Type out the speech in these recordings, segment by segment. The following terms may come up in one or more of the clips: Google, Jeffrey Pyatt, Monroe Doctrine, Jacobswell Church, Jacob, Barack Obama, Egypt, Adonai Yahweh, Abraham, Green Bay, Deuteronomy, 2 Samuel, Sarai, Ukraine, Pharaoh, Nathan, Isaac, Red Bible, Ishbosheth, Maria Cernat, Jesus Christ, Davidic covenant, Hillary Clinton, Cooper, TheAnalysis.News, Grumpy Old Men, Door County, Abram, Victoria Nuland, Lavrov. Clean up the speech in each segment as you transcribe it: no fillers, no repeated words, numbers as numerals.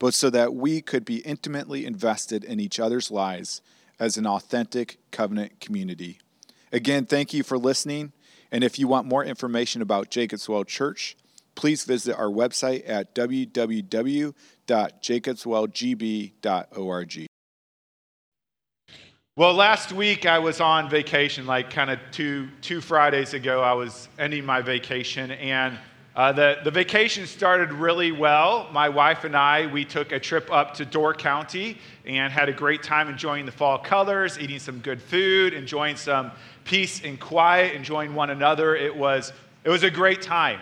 but so that we could be intimately invested in each other's lives as an authentic covenant community. Again, thank you for listening, and if you want more information about Jacobswell Church, please visit our website at www.jacobswellgb.org. Well, last week I was on vacation, like kind of two Fridays ago I was ending my vacation, and the vacation started really well. My wife and I, we took a trip up to Door County and had a great time enjoying the fall colors, eating some good food, enjoying some peace and quiet, enjoying one another. It was a great time.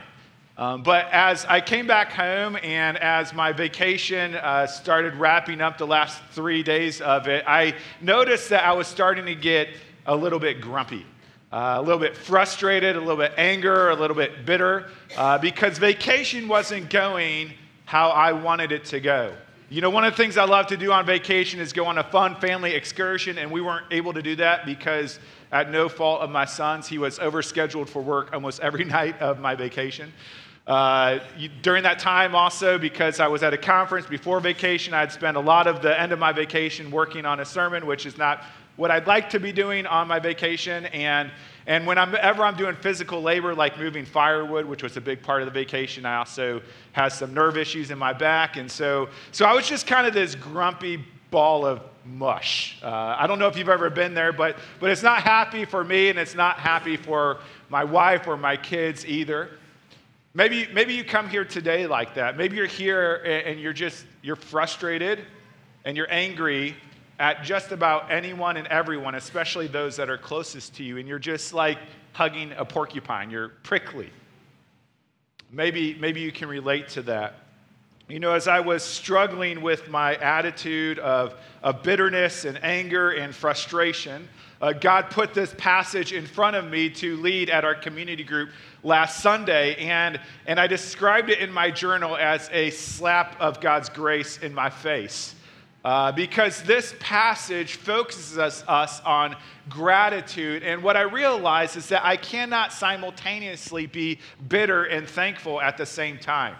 But as I came back home and as my vacation started wrapping up the last 3 days of it, I noticed that I was starting to get a little bit grumpy. A little bit frustrated, a little bit anger, a little bit bitter, because vacation wasn't going how I wanted it to go. You know, one of the things I love to do on vacation is go on a fun family excursion, and we weren't able to do that because at no fault of my son's, he was overscheduled for work almost every night of my vacation. During that time also, because I was at a conference before vacation, I'd spent a lot of the end of my vacation working on a sermon, which is not what I'd like to be doing on my vacation, and whenever I'm doing physical labor, like moving firewood, which was a big part of the vacation, I also had some nerve issues in my back, and so I was just kind of this grumpy ball of mush. I don't know if you've ever been there, but it's not happy for me, and it's not happy for my wife or my kids either. Maybe you come here today like that. Maybe you're here and you're frustrated, and you're angry at just about anyone and everyone, especially those that are closest to you, and you're just like hugging a porcupine. You're prickly. Maybe you can relate to that. You know, as I was struggling with my attitude of bitterness and anger and frustration, God put this passage in front of me to lead at our community group last Sunday, and I described it in my journal as a slap of God's grace in my face. Because this passage focuses us on gratitude, and what I realize is that I cannot simultaneously be bitter and thankful at the same time.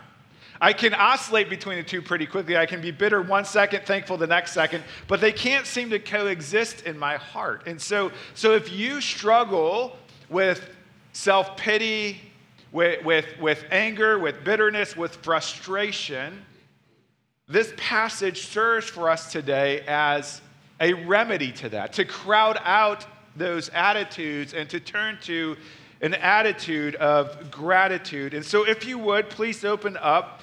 I can oscillate between the two pretty quickly. I can be bitter 1 second, thankful the next second, but they can't seem to coexist in my heart. And so if you struggle with self-pity, with anger, with bitterness, with frustration, this passage serves for us today as a remedy to that, to crowd out those attitudes and to turn to an attitude of gratitude. And so if you would, please open up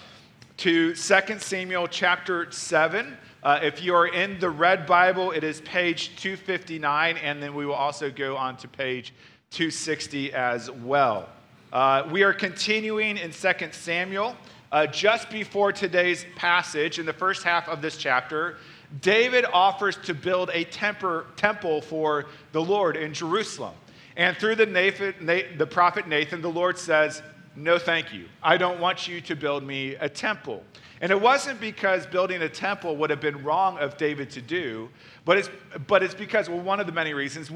to 2 Samuel chapter 7. If you are in the Red Bible, it is page 259, and then we will also go on to page 260 as well. We are continuing in 2 Samuel. Just before today's passage, in the first half of this chapter, David offers to build a temple for the Lord in Jerusalem. And through the prophet Nathan, the Lord says, "No, thank you. I don't want you to build me a temple." And it wasn't because building a temple would have been wrong of David to do, but it's because, well, one of the many reasons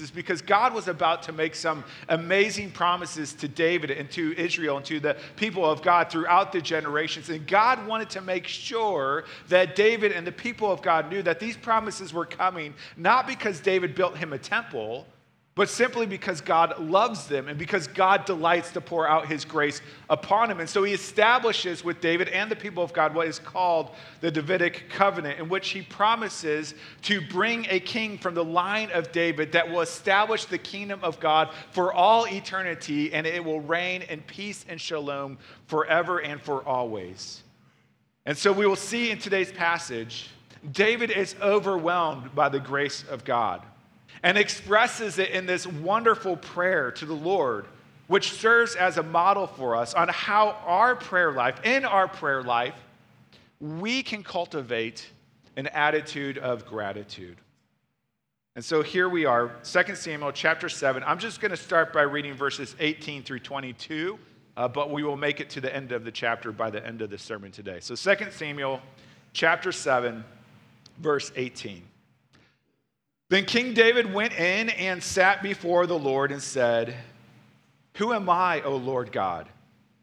is because God was about to make some amazing promises to David and to Israel and to the people of God throughout the generations. And God wanted to make sure that David and the people of God knew that these promises were coming, not because David built him a temple, but simply because God loves them and because God delights to pour out his grace upon him. And so he establishes with David and the people of God what is called the Davidic covenant, in which he promises to bring a king from the line of David that will establish the kingdom of God for all eternity, and it will reign in peace and shalom forever and for always. And so we will see in today's passage, David is overwhelmed by the grace of God, and expresses it in this wonderful prayer to the Lord, which serves as a model for us on how our prayer life, we can cultivate an attitude of gratitude. And so here we are, 2 Samuel chapter 7. I'm just going to start by reading verses 18 through 22, but we will make it to the end of the chapter by the end of the sermon today. So 2 Samuel chapter 7, verse 18. Then King David went in and sat before the Lord and said, "Who am I, O Lord God?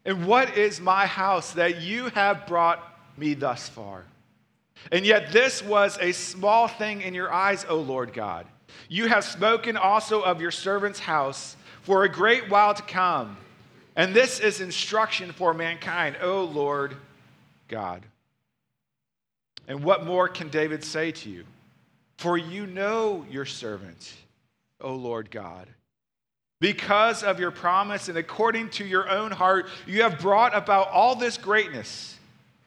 And what is my house that you have brought me thus far? And yet this was a small thing in your eyes, O Lord God. You have spoken also of your servant's house for a great while to come. And this is instruction for mankind, O Lord God." And what more can David say to you? For you know your servant, O Lord God. Because of your promise and according to your own heart, you have brought about all this greatness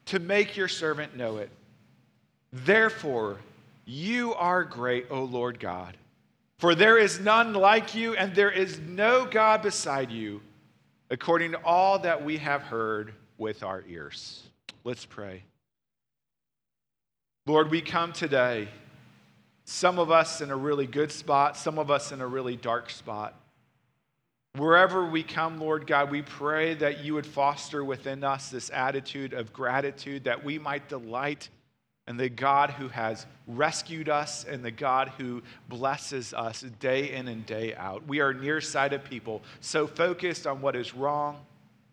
to make your servant know it. Therefore, you are great, O Lord God, for there is none like you, and there is no God beside you, according to all that we have heard with our ears. Let's pray. Lord, we come today, some of us in a really good spot, some of us in a really dark spot. Wherever we come, Lord God, we pray that you would foster within us this attitude of gratitude, that we might delight and the God who has rescued us and the God who blesses us day in and day out. We are nearsighted people, so focused on what is wrong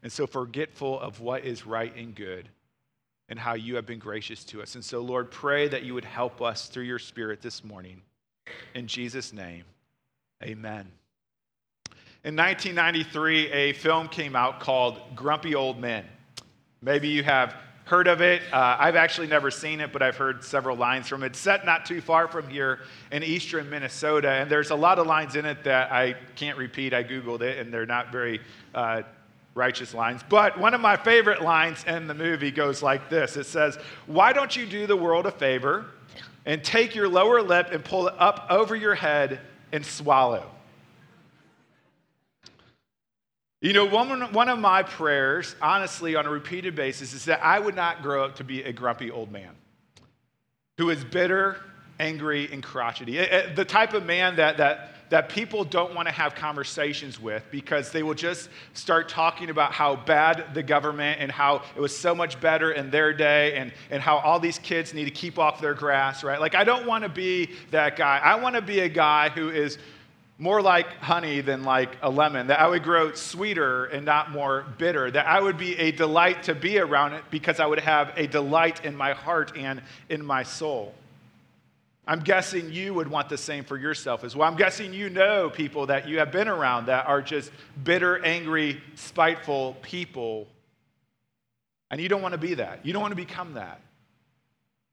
and so forgetful of what is right and good and how you have been gracious to us. And so, Lord, pray that you would help us through your Spirit this morning. In Jesus' name, amen. In 1993, a film came out called Grumpy Old Men. Maybe you have heard of it. I've actually never seen it, but I've heard several lines from it. It's set not too far from here in eastern Minnesota, and there's a lot of lines in it that I can't repeat. I Googled it, and they're not very righteous lines. But one of my favorite lines in the movie goes like this. It says, "Why don't you do the world a favor and take your lower lip and pull it up over your head and swallow?" You know, one of my prayers, honestly, on a repeated basis, is that I would not grow up to be a grumpy old man who is bitter, angry, and crotchety. The type of man that people don't want to have conversations with because they will just start talking about how bad the government and how it was so much better in their day and how all these kids need to keep off their grass, right? Like, I don't want to be that guy. I want to be a guy who is more like honey than like a lemon, that I would grow sweeter and not more bitter, that I would be a delight to be around it because I would have a delight in my heart and in my soul. I'm guessing you would want the same for yourself as well. I'm guessing you know people that you have been around that are just bitter, angry, spiteful people, and you don't want to be that. You don't want to become that.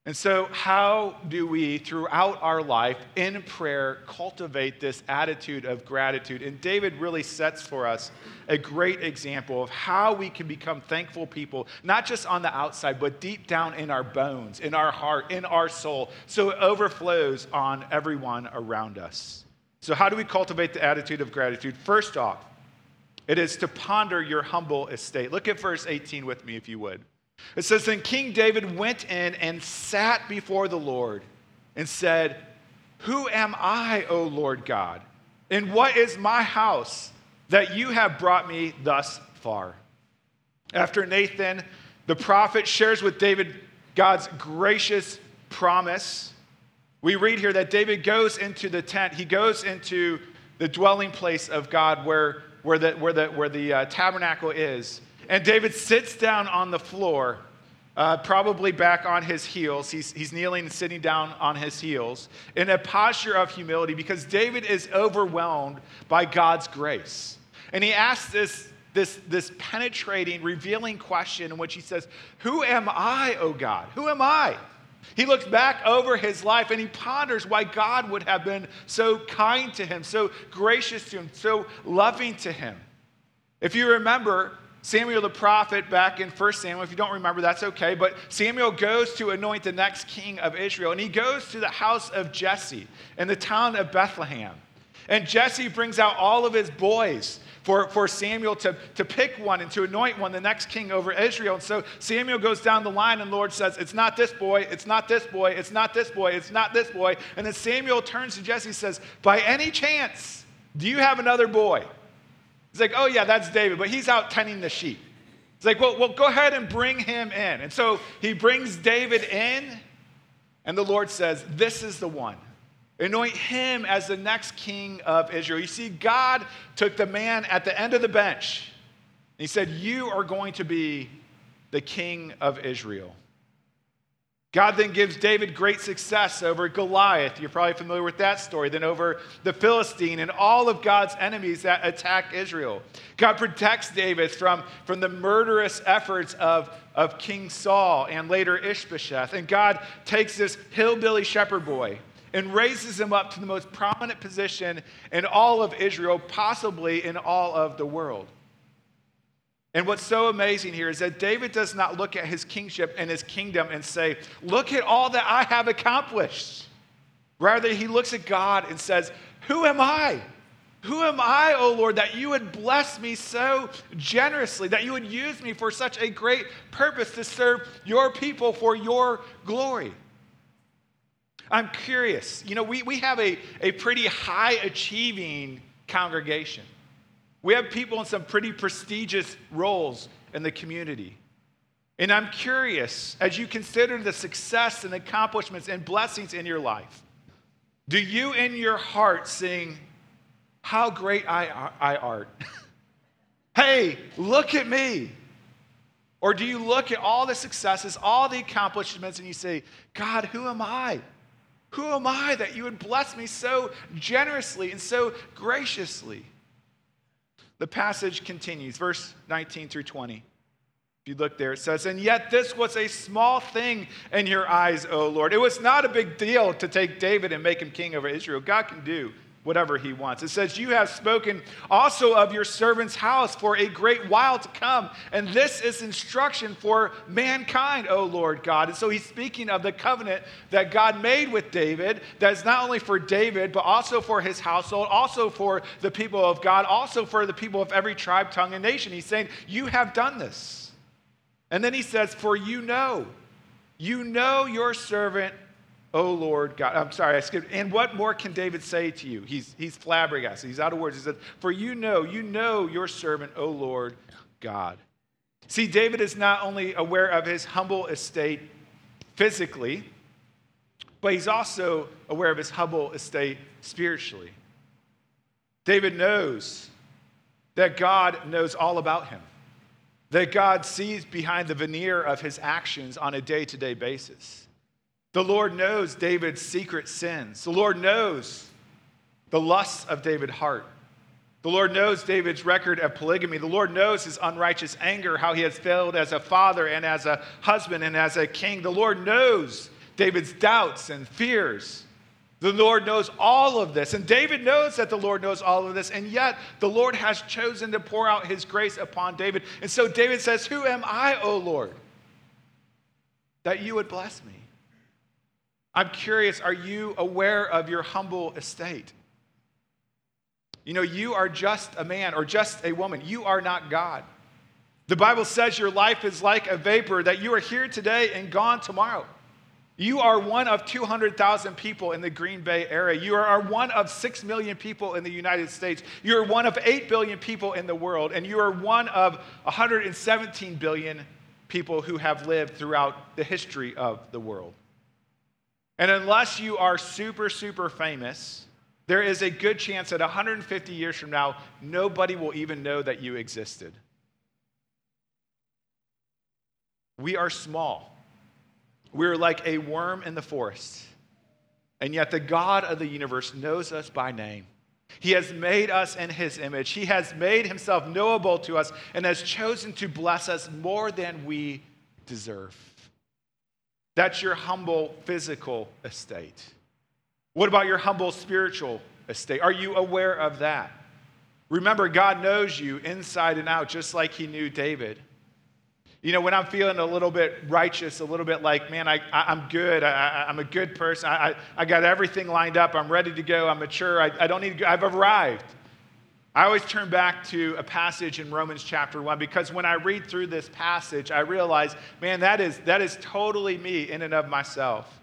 And so how do we, throughout our life, in prayer, cultivate this attitude of gratitude? And David really sets for us a great example of how we can become thankful people, not just on the outside, but deep down in our bones, in our heart, in our soul, so it overflows on everyone around us. So how do we cultivate the attitude of gratitude? First off, it is to ponder your humble estate. Look at verse 18 with me, if you would. It says, "Then King David went in and sat before the Lord and said, 'Who am I, O Lord God? And what is my house that you have brought me thus far?'" After Nathan, the prophet, shares with David God's gracious promise, we read here that David goes into the tent. He goes into the dwelling place of God where the tabernacle is. And David sits down on the floor, probably back on his heels. He's kneeling and sitting down on his heels in a posture of humility because David is overwhelmed by God's grace. And he asks this penetrating, revealing question in which he says, "Who am I, O God? Who am I?" He looks back over his life and he ponders why God would have been so kind to him, so gracious to him, so loving to him. If you remember, Samuel the prophet back in 1 Samuel, if you don't remember, that's okay. But Samuel goes to anoint the next king of Israel, and he goes to the house of Jesse in the town of Bethlehem. And Jesse brings out all of his boys for Samuel to pick one and to anoint one, the next king over Israel. And so Samuel goes down the line, and the Lord says, it's not this boy, it's not this boy, it's not this boy, it's not this boy. And then Samuel turns to Jesse and says, by any chance, do you have another boy? He's like, oh yeah, that's David, but he's out tending the sheep. He's like, well, go ahead and bring him in. And so he brings David in, and the Lord says, this is the one. Anoint him as the next king of Israel. You see, God took the man at the end of the bench, and he said, you are going to be the king of Israel. God then gives David great success over Goliath. You're probably familiar with that story. Then over the Philistine and all of God's enemies that attack Israel. God protects David from the murderous efforts of King Saul and later Ishbosheth. And God takes this hillbilly shepherd boy and raises him up to the most prominent position in all of Israel, possibly in all of the world. And what's so amazing here is that David does not look at his kingship and his kingdom and say, look at all that I have accomplished. Rather, he looks at God and says, who am I? Who am I, O Lord, that you would bless me so generously, that you would use me for such a great purpose to serve your people for your glory? I'm curious. You know, we have a pretty high-achieving congregation. We have people in some pretty prestigious roles in the community. And I'm curious, as you consider the success and accomplishments and blessings in your life, do you in your heart sing, how great I art? Hey, look at me. Or do you look at all the successes, all the accomplishments, and you say, God, who am I? Who am I that you would bless me so generously and so graciously? The passage continues, verse 19 through 20. If you look there, it says, and yet this was a small thing in your eyes, O Lord. It was not a big deal to take David and make him king over Israel. God can do whatever he wants. It says, you have spoken also of your servant's house for a great while to come, and this is instruction for mankind, O Lord God. And so he's speaking of the covenant that God made with David, that is not only for David, but also for his household, also for the people of God, also for the people of every tribe, tongue, and nation. He's saying, you have done this. And then he says, for you know your servant, O Lord God. I'm sorry, I skipped. And what more can David say to you? He's flabbergasted. He's out of words. He said, for you know your servant, O Lord God. See, David is not only aware of his humble estate physically, but he's also aware of his humble estate spiritually. David knows that God knows all about him, that God sees behind the veneer of his actions on a day-to-day basis. The Lord knows David's secret sins. The Lord knows the lusts of David's heart. The Lord knows David's record of polygamy. The Lord knows his unrighteous anger, how he has failed as a father and as a husband and as a king. The Lord knows David's doubts and fears. The Lord knows all of this. And David knows that the Lord knows all of this. And yet the Lord has chosen to pour out his grace upon David. And so David says, who am I, O Lord, that you would bless me? I'm curious, are you aware of your humble estate? You know, you are just a man or just a woman. You are not God. The Bible says your life is like a vapor, that you are here today and gone tomorrow. You are one of 200,000 people in the Green Bay area. You are one of 6 million people in the United States. You are one of 8 billion people in the world. And you are one of 117 billion people who have lived throughout the history of the world. And unless you are super, super famous, there is a good chance that 150 years from now, nobody will even know that you existed. We are small. We are like a worm in the forest. And yet the God of the universe knows us by name. He has made us in his image. He has made himself knowable to us and has chosen to bless us more than we deserve. That's your humble physical estate. What about your humble spiritual estate? Are you aware of that? Remember, God knows you inside and out, just like he knew David. You know, when I'm feeling a little bit righteous, a little bit like, man, I'm good. I'm a good person. I got everything lined up. I'm ready to go. I'm mature. I don't need to go. I've arrived. I always turn back to a passage in Romans chapter 1, because when I read through this passage, I realize, man, that is totally me in and of myself.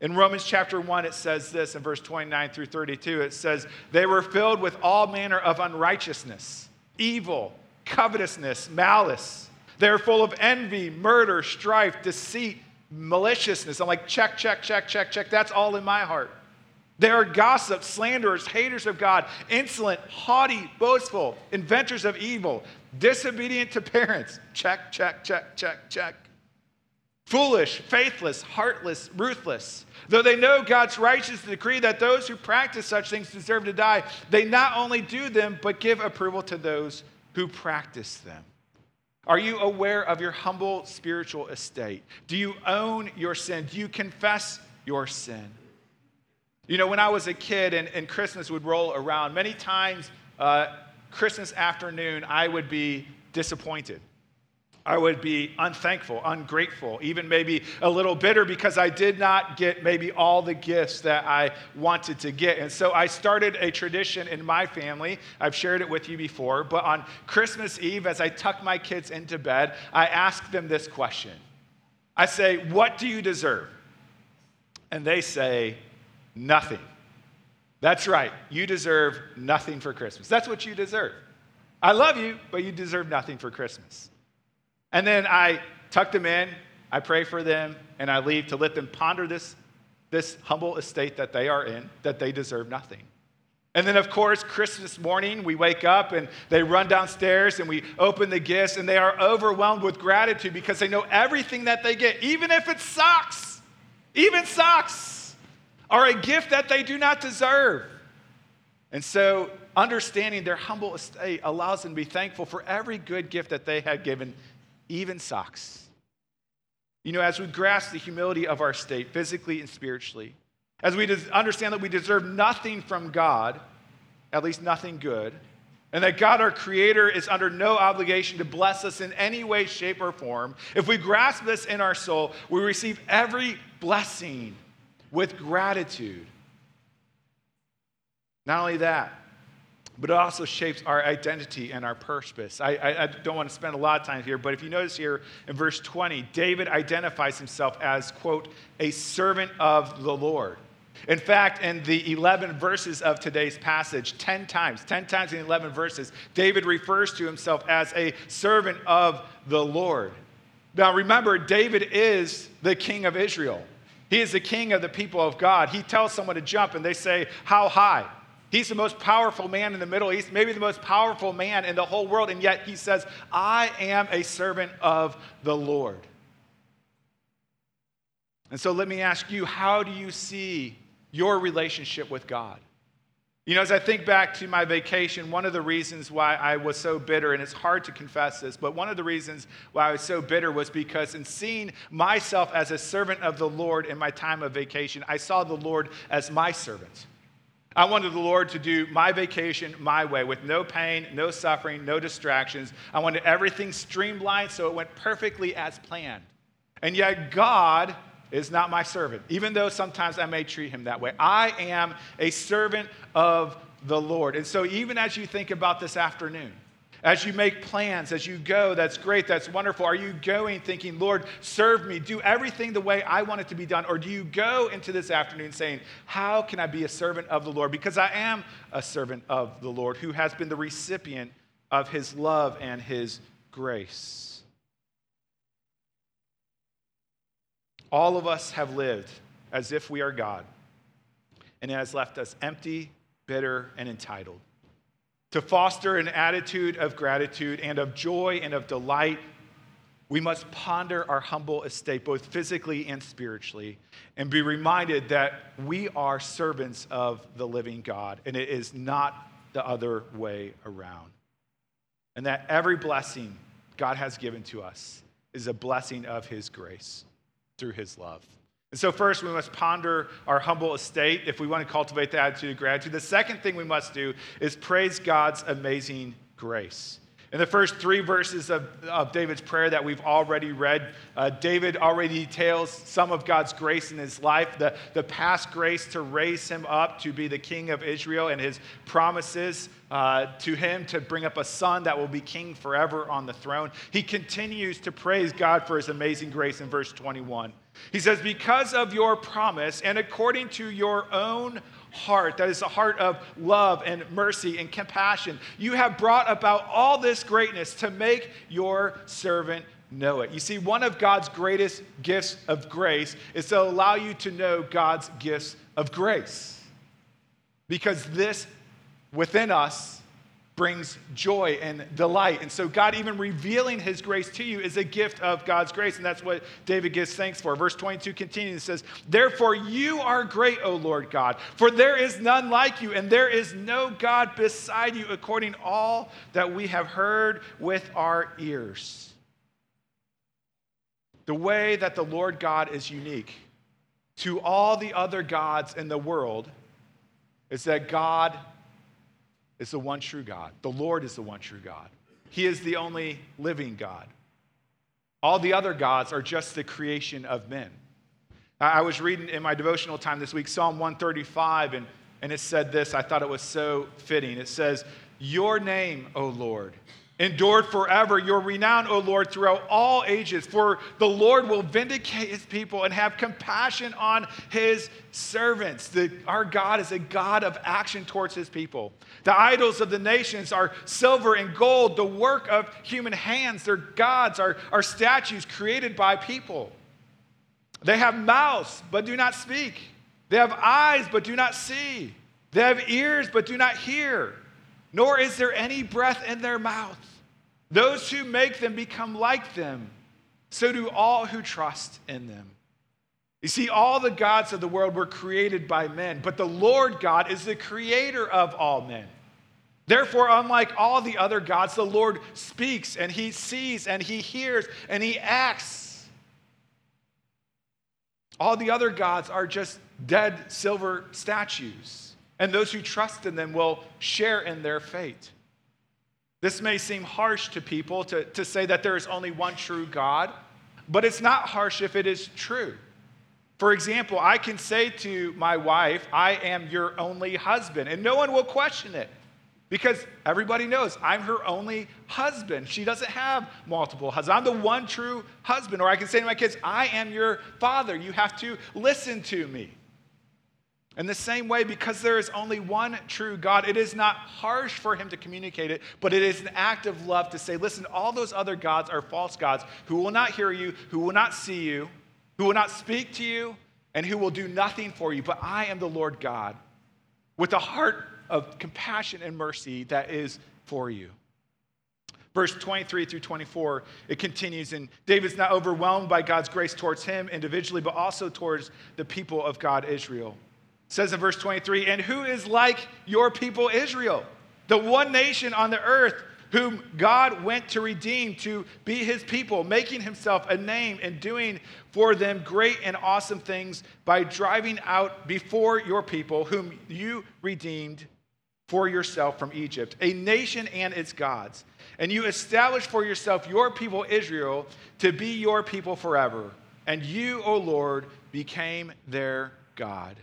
In Romans chapter 1, it says this in verse 29 through 32. It says, they were filled with all manner of unrighteousness, evil, covetousness, malice. They're full of envy, murder, strife, deceit, maliciousness. I'm like, check, check, check, check, check. That's all in my heart. They are gossips, slanderers, haters of God, insolent, haughty, boastful, inventors of evil, disobedient to parents. Check, check, check, check, check. Foolish, faithless, heartless, ruthless. Though they know God's righteous decree that those who practice such things deserve to die, they not only do them, but give approval to those who practice them. Are you aware of your humble spiritual estate? Do you own your sin? Do you confess your sin? You know, when I was a kid and Christmas would roll around, many times Christmas afternoon, I would be disappointed. I would be unthankful, ungrateful, even maybe a little bitter because I did not get maybe all the gifts that I wanted to get. And so I started a tradition in my family. I've shared it with you before, but on Christmas Eve, as I tuck my kids into bed, I ask them this question. I say, what do you deserve? And they say, nothing. That's right. You deserve nothing for Christmas. That's what you deserve. I love you, but you deserve nothing for Christmas. And then I tuck them in, I pray for them, and I leave to let them ponder this humble estate that they are in, that they deserve nothing. And then, of course, Christmas morning, we wake up and they run downstairs and we open the gifts and they are overwhelmed with gratitude because they know everything that they get, even if it's socks, even socks, are a gift that they do not deserve. And so understanding their humble estate allows them to be thankful for every good gift that they had given, even socks. You know, as we grasp the humility of our state, physically and spiritually, as we understand that we deserve nothing from God, at least nothing good, and that God, our Creator, is under no obligation to bless us in any way, shape, or form, if we grasp this in our soul, we receive every blessing with gratitude. Not only that, but it also shapes our identity and our purpose. I don't want to spend a lot of time here, but if you notice here in verse 20, David identifies himself as, quote, a servant of the Lord. In fact, in the 11 verses of today's passage, 10 times in 11 verses, David refers to himself as a servant of the Lord. Now remember, David is the king of Israel. He is the king of the people of God. He tells someone to jump and they say, how high? He's the most powerful man in the Middle East, maybe the most powerful man in the whole world, and yet he says, I am a servant of the Lord. And so let me ask you, how do you see your relationship with God? You know, as I think back to my vacation, one of the reasons why I was so bitter, and it's hard to confess this, but one of the reasons why I was so bitter was because in seeing myself as a servant of the Lord in my time of vacation, I saw the Lord as my servant. I wanted the Lord to do my vacation my way with no pain, no suffering, no distractions. I wanted everything streamlined so it went perfectly as planned. And yet God is not my servant, even though sometimes I may treat him that way. I am a servant of the Lord. And so even as you think about this afternoon, as you make plans, as you go, that's great, that's wonderful. Are you going thinking, Lord, serve me, do everything the way I want it to be done? Or do you go into this afternoon saying, how can I be a servant of the Lord? Because I am a servant of the Lord who has been the recipient of his love and his grace. All of us have lived as if we are God, and it has left us empty, bitter, and entitled. To foster an attitude of gratitude and of joy and of delight, we must ponder our humble estate, both physically and spiritually, and be reminded that we are servants of the living God, and it is not the other way around. And that every blessing God has given to us is a blessing of his grace through his love. And so first, we must ponder our humble estate if we want to cultivate the attitude of gratitude. The second thing we must do is praise God's amazing grace. In the first three verses of David's prayer that we've already read, David already details some of God's grace in his life, the past grace to raise him up to be the king of Israel and his promises to him to bring up a son that will be king forever on the throne. He continues to praise God for his amazing grace in verse 21. He says, because of your promise and according to your own heart, that is a heart of love and mercy and compassion, you have brought about all this greatness to make your servant know it. You see, one of God's greatest gifts of grace is to allow you to know God's gifts of grace. Because this within us brings joy and delight. And so God even revealing his grace to you is a gift of God's grace. And that's what David gives thanks for. Verse 22 continues, it says, therefore you are great, O Lord God, for there is none like you, and there is no God beside you, according to all that we have heard with our ears. The way that the Lord God is unique to all the other gods in the world is that God is the one true God. The Lord is the one true God. He is the only living God. All the other gods are just the creation of men. I was reading in my devotional time this week, Psalm 135, and it said this. I thought it was so fitting. It says, your name, O Lord, endured forever. Your renown, O Lord, throughout all ages. For the Lord will vindicate his people and have compassion on his servants. Our God is a God of action towards his people. The idols of the nations are silver and gold, the work of human hands. Their gods are statues created by people. They have mouths, but do not speak. They have eyes, but do not see. They have ears, but do not hear. Nor is there any breath in their mouth. Those who make them become like them. So do all who trust in them. You see, all the gods of the world were created by men, but the Lord God is the creator of all men. Therefore, unlike all the other gods, the Lord speaks and he sees and he hears and he acts. All the other gods are just dead silver statues. And those who trust in them will share in their fate. This may seem harsh to people to say that there is only one true God, but it's not harsh if it is true. For example, I can say to my wife, I am your only husband, and no one will question it because everybody knows I'm her only husband. She doesn't have multiple husbands. I'm the one true husband. Or I can say to my kids, I am your father. You have to listen to me. In the same way, because there is only one true God, it is not harsh for him to communicate it, but it is an act of love to say, listen, all those other gods are false gods who will not hear you, who will not see you, who will not speak to you, and who will do nothing for you. But I am the Lord God with a heart of compassion and mercy that is for you. Verse 23 through 24, it continues, and David's not overwhelmed by God's grace towards him individually, but also towards the people of God, Israel. Says in verse 23, and who is like your people Israel, the one nation on the earth whom God went to redeem to be his people, making himself a name and doing for them great and awesome things by driving out before your people whom you redeemed for yourself from Egypt, a nation and its gods. And you established for yourself your people Israel to be your people forever. And you, O Lord, became their God.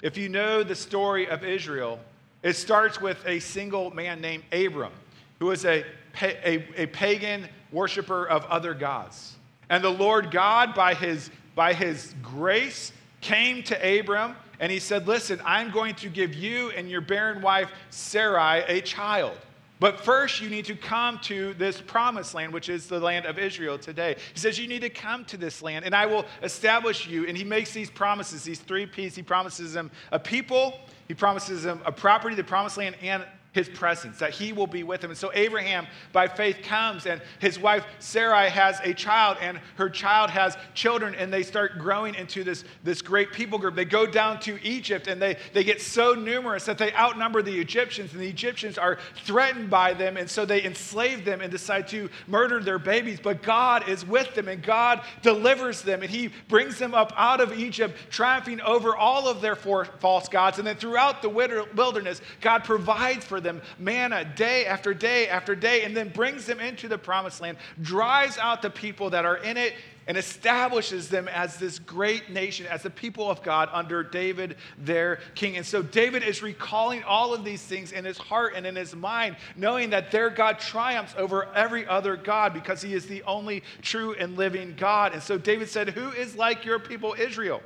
If you know the story of Israel, it starts with a single man named Abram, who was a pagan worshiper of other gods. And the Lord God, by his grace, came to Abram, and he said, listen, I'm going to give you and your barren wife Sarai a child. But first, you need to come to this promised land, which is the land of Israel today. He says, you need to come to this land, and I will establish you. And he makes these promises, these three Ps. He promises them a people, he promises them a property, the promised land, and his presence, that he will be with him. And so Abraham, by faith, comes, and his wife Sarai has a child, and her child has children, and they start growing into this great people group. They go down to Egypt, and they get so numerous that they outnumber the Egyptians, and the Egyptians are threatened by them, and so they enslave them and decide to murder their babies. But God is with them, and God delivers them, and he brings them up out of Egypt, triumphing over all of their false gods. And then throughout the wilderness, God provides for them manna day after day after day, and then brings them into the promised land, drives out the people that are in it, and establishes them as this great nation, as the people of God under David, their king. And so David is recalling all of these things in his heart and in his mind, knowing that their God triumphs over every other God because he is the only true and living God. And so David said, "Who is like your people Israel?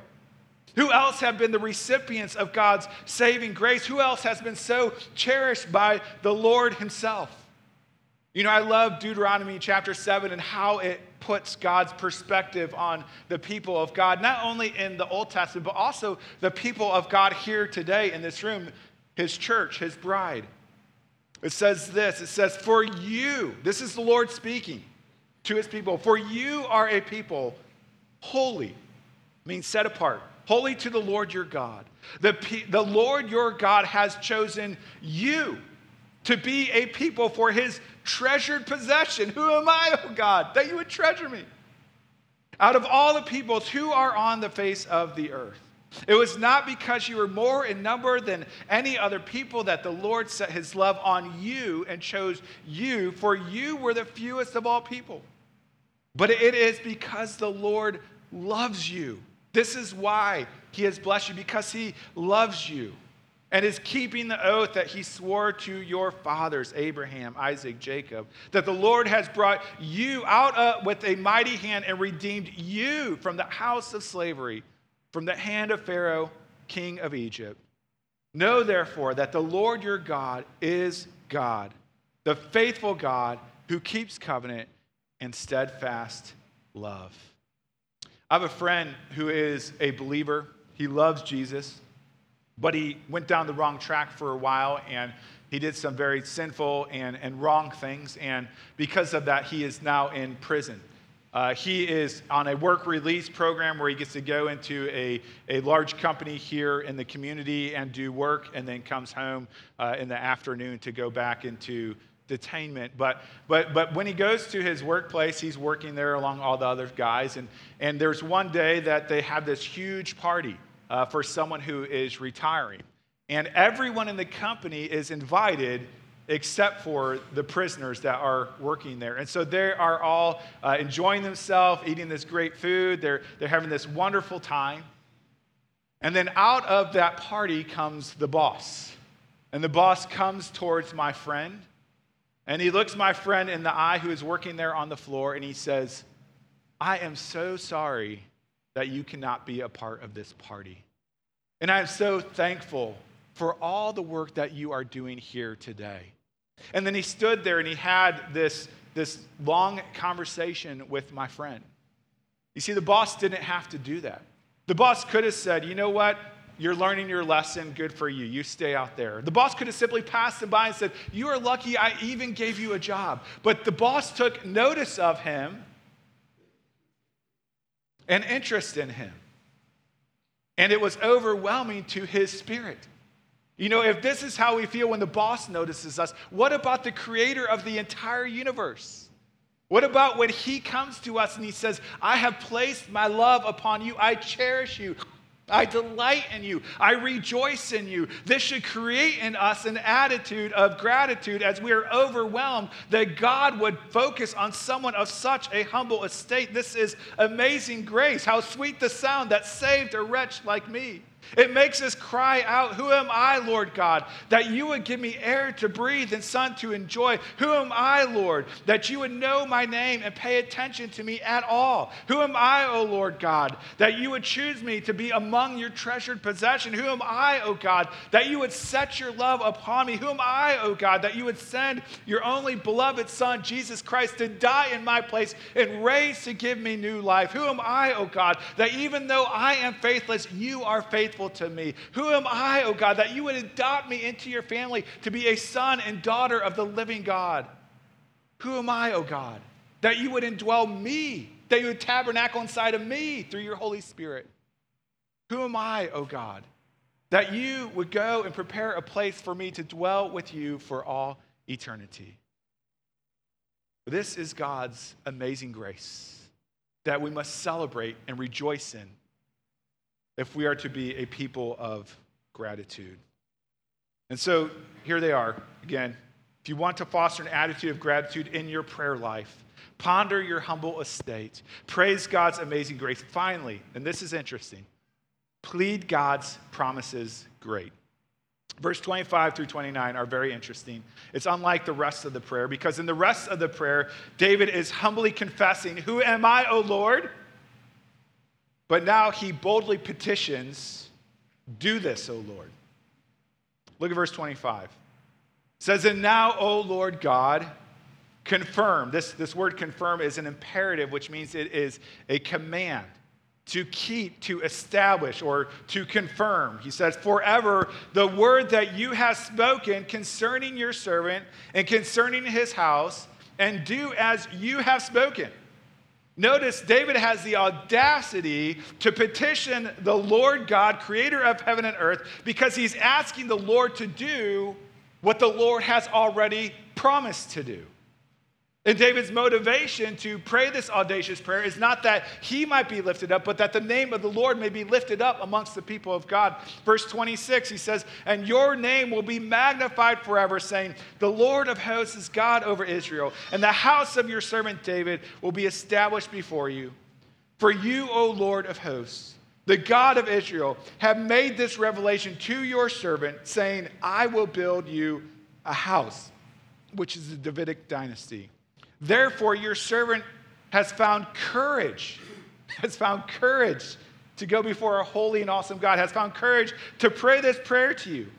Who else have been the recipients of God's saving grace? Who else has been so cherished by the Lord himself?" You know, I love Deuteronomy chapter 7 and how it puts God's perspective on the people of God, not only in the Old Testament, but also the people of God here today in this room, his church, his bride. It says this, it says, "For you," this is the Lord speaking to his people, "for you are a people holy," means set apart, "holy to the Lord your God. The Lord your God has chosen you to be a people for his treasured possession." Who am I, O God, that you would treasure me? "Out of all the peoples who are on the face of the earth. It was not because you were more in number than any other people that the Lord set his love on you and chose you, for you were the fewest of all people. But it is because the Lord loves you. This is why he has blessed you, because he loves you and is keeping the oath that he swore to your fathers, Abraham, Isaac, Jacob, that the Lord has brought you out with a mighty hand and redeemed you from the house of slavery, from the hand of Pharaoh, king of Egypt. Know therefore that the Lord your God is God, the faithful God who keeps covenant and steadfast love." I have a friend who is a believer. He loves Jesus, but he went down the wrong track for a while, and he did some very sinful and wrong things, and because of that, he is now in prison. He is on a work release program where he gets to go into a large company here in the community and do work, and then comes home in the afternoon to go back into detainment. But when he goes to his workplace, he's working there along all the other guys. And there's one day that they have this huge party for someone who is retiring. And everyone in the company is invited except for the prisoners that are working there. And so they are all enjoying themselves, eating this great food. They're having this wonderful time. And then out of that party comes the boss. And the boss comes towards my friend. And he looks my friend in the eye who is working there on the floor, and he says, "I am so sorry that you cannot be a part of this party. And I am so thankful for all the work that you are doing here today." And then he stood there and he had this long conversation with my friend. You see, the boss didn't have to do that. The boss could have said, "You know what? You're learning your lesson, good for you. You stay out there." The boss could have simply passed him by and said, "You are lucky I even gave you a job." But the boss took notice of him and interest in him. And it was overwhelming to his spirit. You know, if this is how we feel when the boss notices us, what about the creator of the entire universe? What about when he comes to us and he says, "I have placed my love upon you. I cherish you. I delight in you. I rejoice in you." This should create in us an attitude of gratitude as we are overwhelmed that God would focus on someone of such a humble estate. This is amazing grace. How sweet the sound that saved a wretch like me. It makes us cry out, "Who am I, Lord God, that you would give me air to breathe and sun to enjoy? Who am I, Lord, that you would know my name and pay attention to me at all? Who am I, O Lord God, that you would choose me to be among your treasured possession? Who am I, O God, that you would set your love upon me? Who am I, O God, that you would send your only beloved Son, Jesus Christ, to die in my place and raise to give me new life? Who am I, O God, that even though I am faithless, you are faithful to me? Who am I, O God, that you would adopt me into your family to be a son and daughter of the living God? Who am I, O God, that you would indwell me, that you would tabernacle inside of me through your Holy Spirit? Who am I, O God, that you would go and prepare a place for me to dwell with you for all eternity?" This is God's amazing grace that we must celebrate and rejoice in if we are to be a people of gratitude. And so here they are again. If you want to foster an attitude of gratitude in your prayer life, Ponder your humble estate. Praise God's amazing grace. Finally, and this is interesting, plead God's promises great. Verse 25 through 29 are very interesting. It's unlike the rest of the prayer, because in the rest of the prayer, David is humbly confessing, "Who am I, O Lord?" But now he boldly petitions, "Do this, O Lord." Look at verse 25. It says, "And now, O Lord God, confirm." This word confirm is an imperative, which means it is a command. To keep, to establish, or to confirm. He says, "Forever the word that you have spoken concerning your servant and concerning his house, and do as you have spoken." Notice David has the audacity to petition the Lord God, creator of heaven and earth, because he's asking the Lord to do what the Lord has already promised to do. And David's motivation to pray this audacious prayer is not that he might be lifted up, but that the name of the Lord may be lifted up amongst the people of God. Verse 26, he says, "And your name will be magnified forever, saying, the Lord of hosts is God over Israel, and the house of your servant David will be established before you. For you, O Lord of hosts, the God of Israel, have made this revelation to your servant, saying, I will build you a house," which is the Davidic dynasty. "Therefore, your servant has found courage to go before a holy and awesome God, has found courage to pray this prayer to you.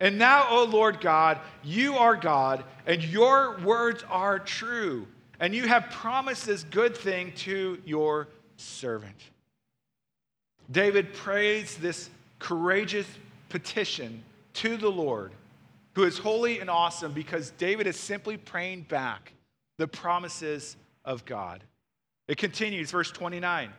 And now, O Lord God, you are God, and your words are true, and you have promised this good thing to your servant." David prays this courageous petition to the Lord, who is holy and awesome, because David is simply praying back the promises of God. It continues, verse 29.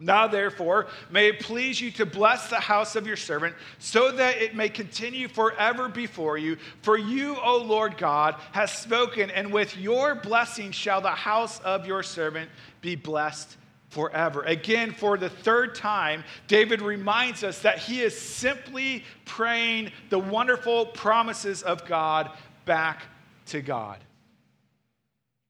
"Now, therefore, may it please you to bless the house of your servant, so that it may continue forever before you. For you, O Lord God, has spoken, and with your blessing shall the house of your servant be blessed forever." Again, for the third time, David reminds us that he is simply praying the wonderful promises of God back to God.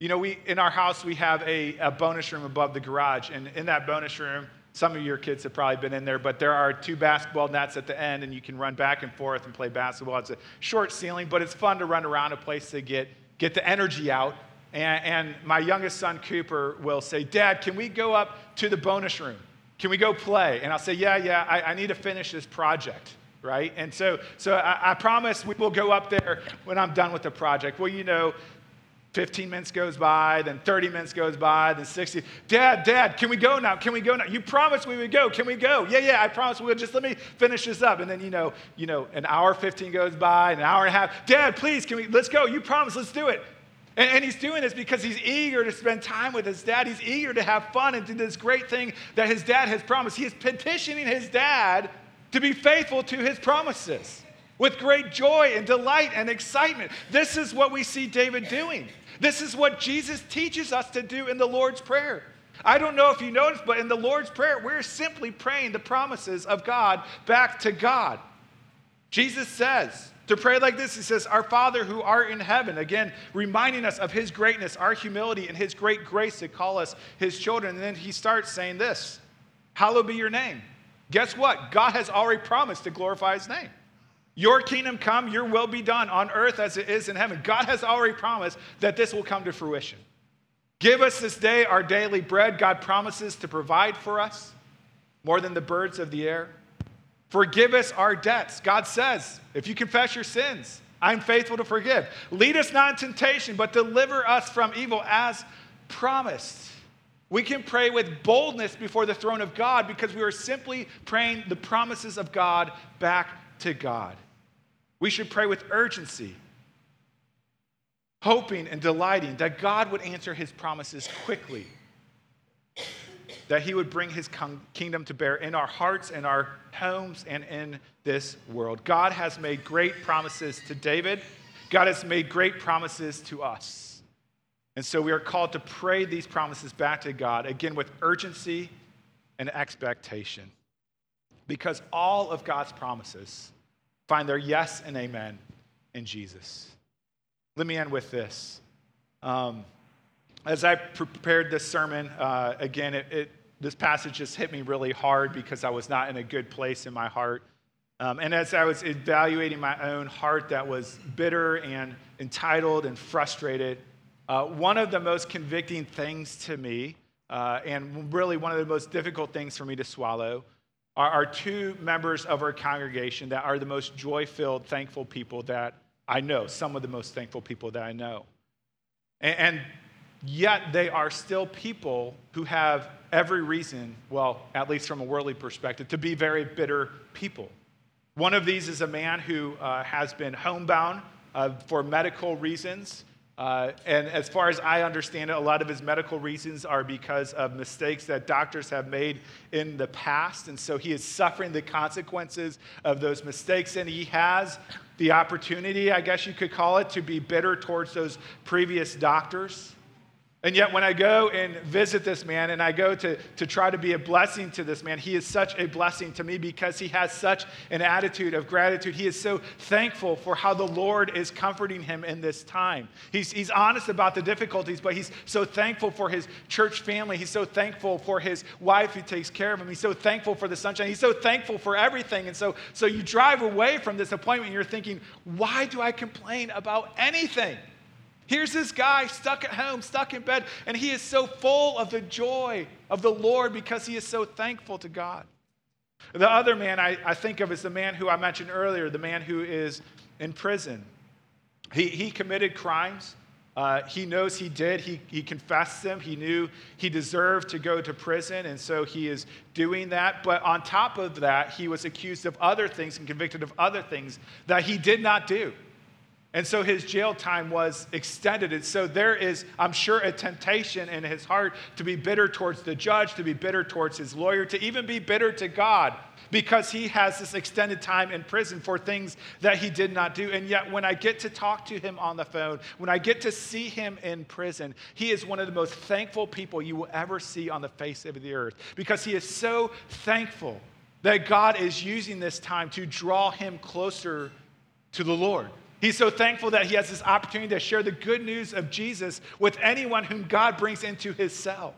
You know, we in our house, we have a bonus room above the garage. And in that bonus room, some of your kids have probably been in there, but there are two basketball nets at the end, and you can run back and forth and play basketball. It's a short ceiling, but it's fun to run around a place to get the energy out. And my youngest son, Cooper, will say, "Dad, can we go up to the bonus room? Can we go play?" And I'll say, yeah, I need to finish this project. Right? And so I promise we will go up there when I'm done with the project. Well, you know, 15 minutes goes by, then 30 minutes goes by, then 60. Dad, can we go now? You promised we would go. Can we go? Yeah, I promised we would. Just let me finish this up. And then, you know, an hour 15 goes by, an hour and a half. "Dad, please, let's go. You promised, let's do it." And he's doing this because he's eager to spend time with his dad. He's eager to have fun and do this great thing that his dad has promised. He is petitioning his dad to be faithful to his promises with great joy and delight and excitement. This is what we see David doing. This is what Jesus teaches us to do in the Lord's Prayer. I don't know if you noticed, but in the Lord's Prayer, we're simply praying the promises of God back to God. Jesus says to pray like this. He says, "Our Father who art in heaven," again, reminding us of his greatness, our humility, and his great grace to call us his children. And then he starts saying this, "Hallowed be your name." Guess what? God has already promised to glorify his name. "Your kingdom come, your will be done on earth as it is in heaven." God has already promised that this will come to fruition. "Give us this day our daily bread." God promises to provide for us more than the birds of the air. "Forgive us our debts." God says, "If you confess your sins, I'm faithful to forgive." "Lead us not into temptation, but deliver us from evil," as promised. We can pray with boldness before the throne of God because we are simply praying the promises of God back to God. We should pray with urgency, hoping and delighting that God would answer his promises quickly, that he would bring his kingdom to bear in our hearts, in our homes, and in this world. God has made great promises to David. God has made great promises to us. And so we are called to pray these promises back to God, again, with urgency and expectation, because all of God's promises find their yes and amen in Jesus. Let me end with this. As I prepared this sermon, again, this passage just hit me really hard because I was not in a good place in my heart. And as I was evaluating my own heart that was bitter and entitled and frustrated, one of the most convicting things to me, and really one of the most difficult things for me to swallow, are two members of our congregation that are the most joy-filled, thankful people that I know, some of the most thankful people that I know. And yet they are still people who have every reason, well, at least from a worldly perspective, to be very bitter people. One of these is a man who has been homebound for medical reasons. And as far as I understand it, a lot of his medical reasons are because of mistakes that doctors have made in the past. And so he is suffering the consequences of those mistakes. And he has the opportunity, I guess you could call it, to be bitter towards those previous doctors. And yet when I go and visit this man and I go to try to be a blessing to this man, he is such a blessing to me because he has such an attitude of gratitude. He is so thankful for how the Lord is comforting him in this time. He's honest about the difficulties, but he's so thankful for his church family. He's so thankful for his wife who takes care of him. He's so thankful for the sunshine. He's so thankful for everything. And so you drive away from this appointment and you're thinking, why do I complain about anything? Here's this guy stuck at home, stuck in bed, and he is so full of the joy of the Lord because he is so thankful to God. The other man I think of is the man who I mentioned earlier, the man who is in prison. He committed crimes. He knows he did. He confessed them. He knew he deserved to go to prison, and so he is doing that. But on top of that, he was accused of other things and convicted of other things that he did not do. And so his jail time was extended. And so there is, I'm sure, a temptation in his heart to be bitter towards the judge, to be bitter towards his lawyer, to even be bitter to God because he has this extended time in prison for things that he did not do. And yet when I get to talk to him on the phone, when I get to see him in prison, he is one of the most thankful people you will ever see on the face of the earth because he is so thankful that God is using this time to draw him closer to the Lord. He's so thankful that he has this opportunity to share the good news of Jesus with anyone whom God brings into his cell.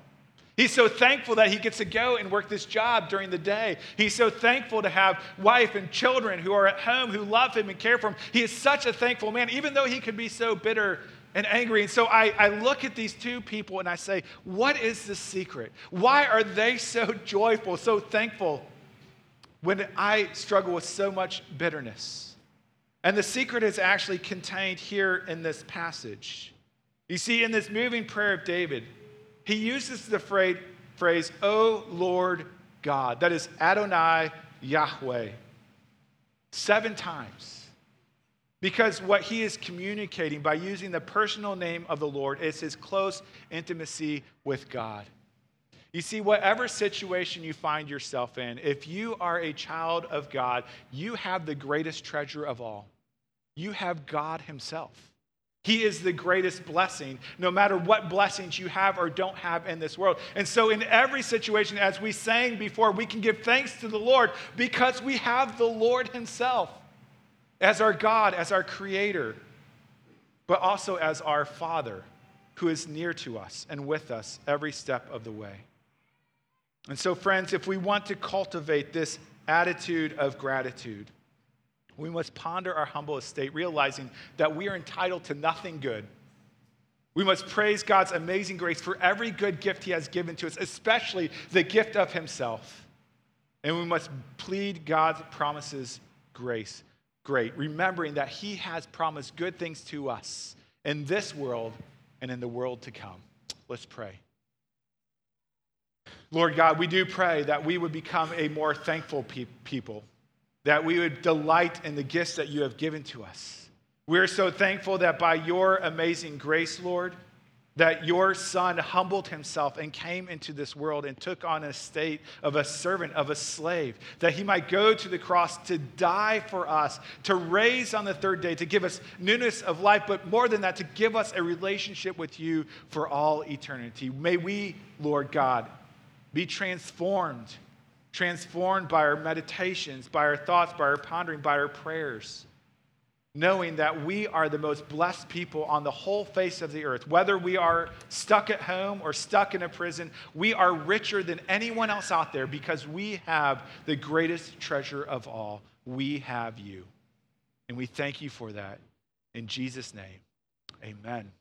He's so thankful that he gets to go and work this job during the day. He's so thankful to have wife and children who are at home, who love him and care for him. He is such a thankful man, even though he could be so bitter and angry. And so I look at these two people and I say, what is the secret? Why are they so joyful, so thankful when I struggle with so much bitterness? And the secret is actually contained here in this passage. You see, in this moving prayer of David, he uses the phrase, O Lord God, that is Adonai Yahweh, 7 times. Because what he is communicating by using the personal name of the Lord is his close intimacy with God. You see, whatever situation you find yourself in, if you are a child of God, you have the greatest treasure of all. You have God himself. He is the greatest blessing, no matter what blessings you have or don't have in this world. And so in every situation, as we sang before, we can give thanks to the Lord because we have the Lord himself as our God, as our creator, but also as our Father who is near to us and with us every step of the way. And so, friends, if we want to cultivate this attitude of gratitude, we must ponder our humble estate, realizing that we are entitled to nothing good. We must praise God's amazing grace for every good gift he has given to us, especially the gift of himself. And we must plead God's promises great, remembering that he has promised good things to us in this world and in the world to come. Let's pray. Lord God, we do pray that we would become a more thankful people, that we would delight in the gifts that you have given to us. We're so thankful that by your amazing grace, Lord, that your Son humbled himself and came into this world and took on a state of a servant, of a slave, that he might go to the cross to die for us, to raise on the third day, to give us newness of life, but more than that, to give us a relationship with you for all eternity. May we, Lord God, be transformed by our meditations, by our thoughts, by our pondering, by our prayers, knowing that we are the most blessed people on the whole face of the earth. Whether we are stuck at home or stuck in a prison, we are richer than anyone else out there because we have the greatest treasure of all. We have you. And we thank you for that. In Jesus' name, amen.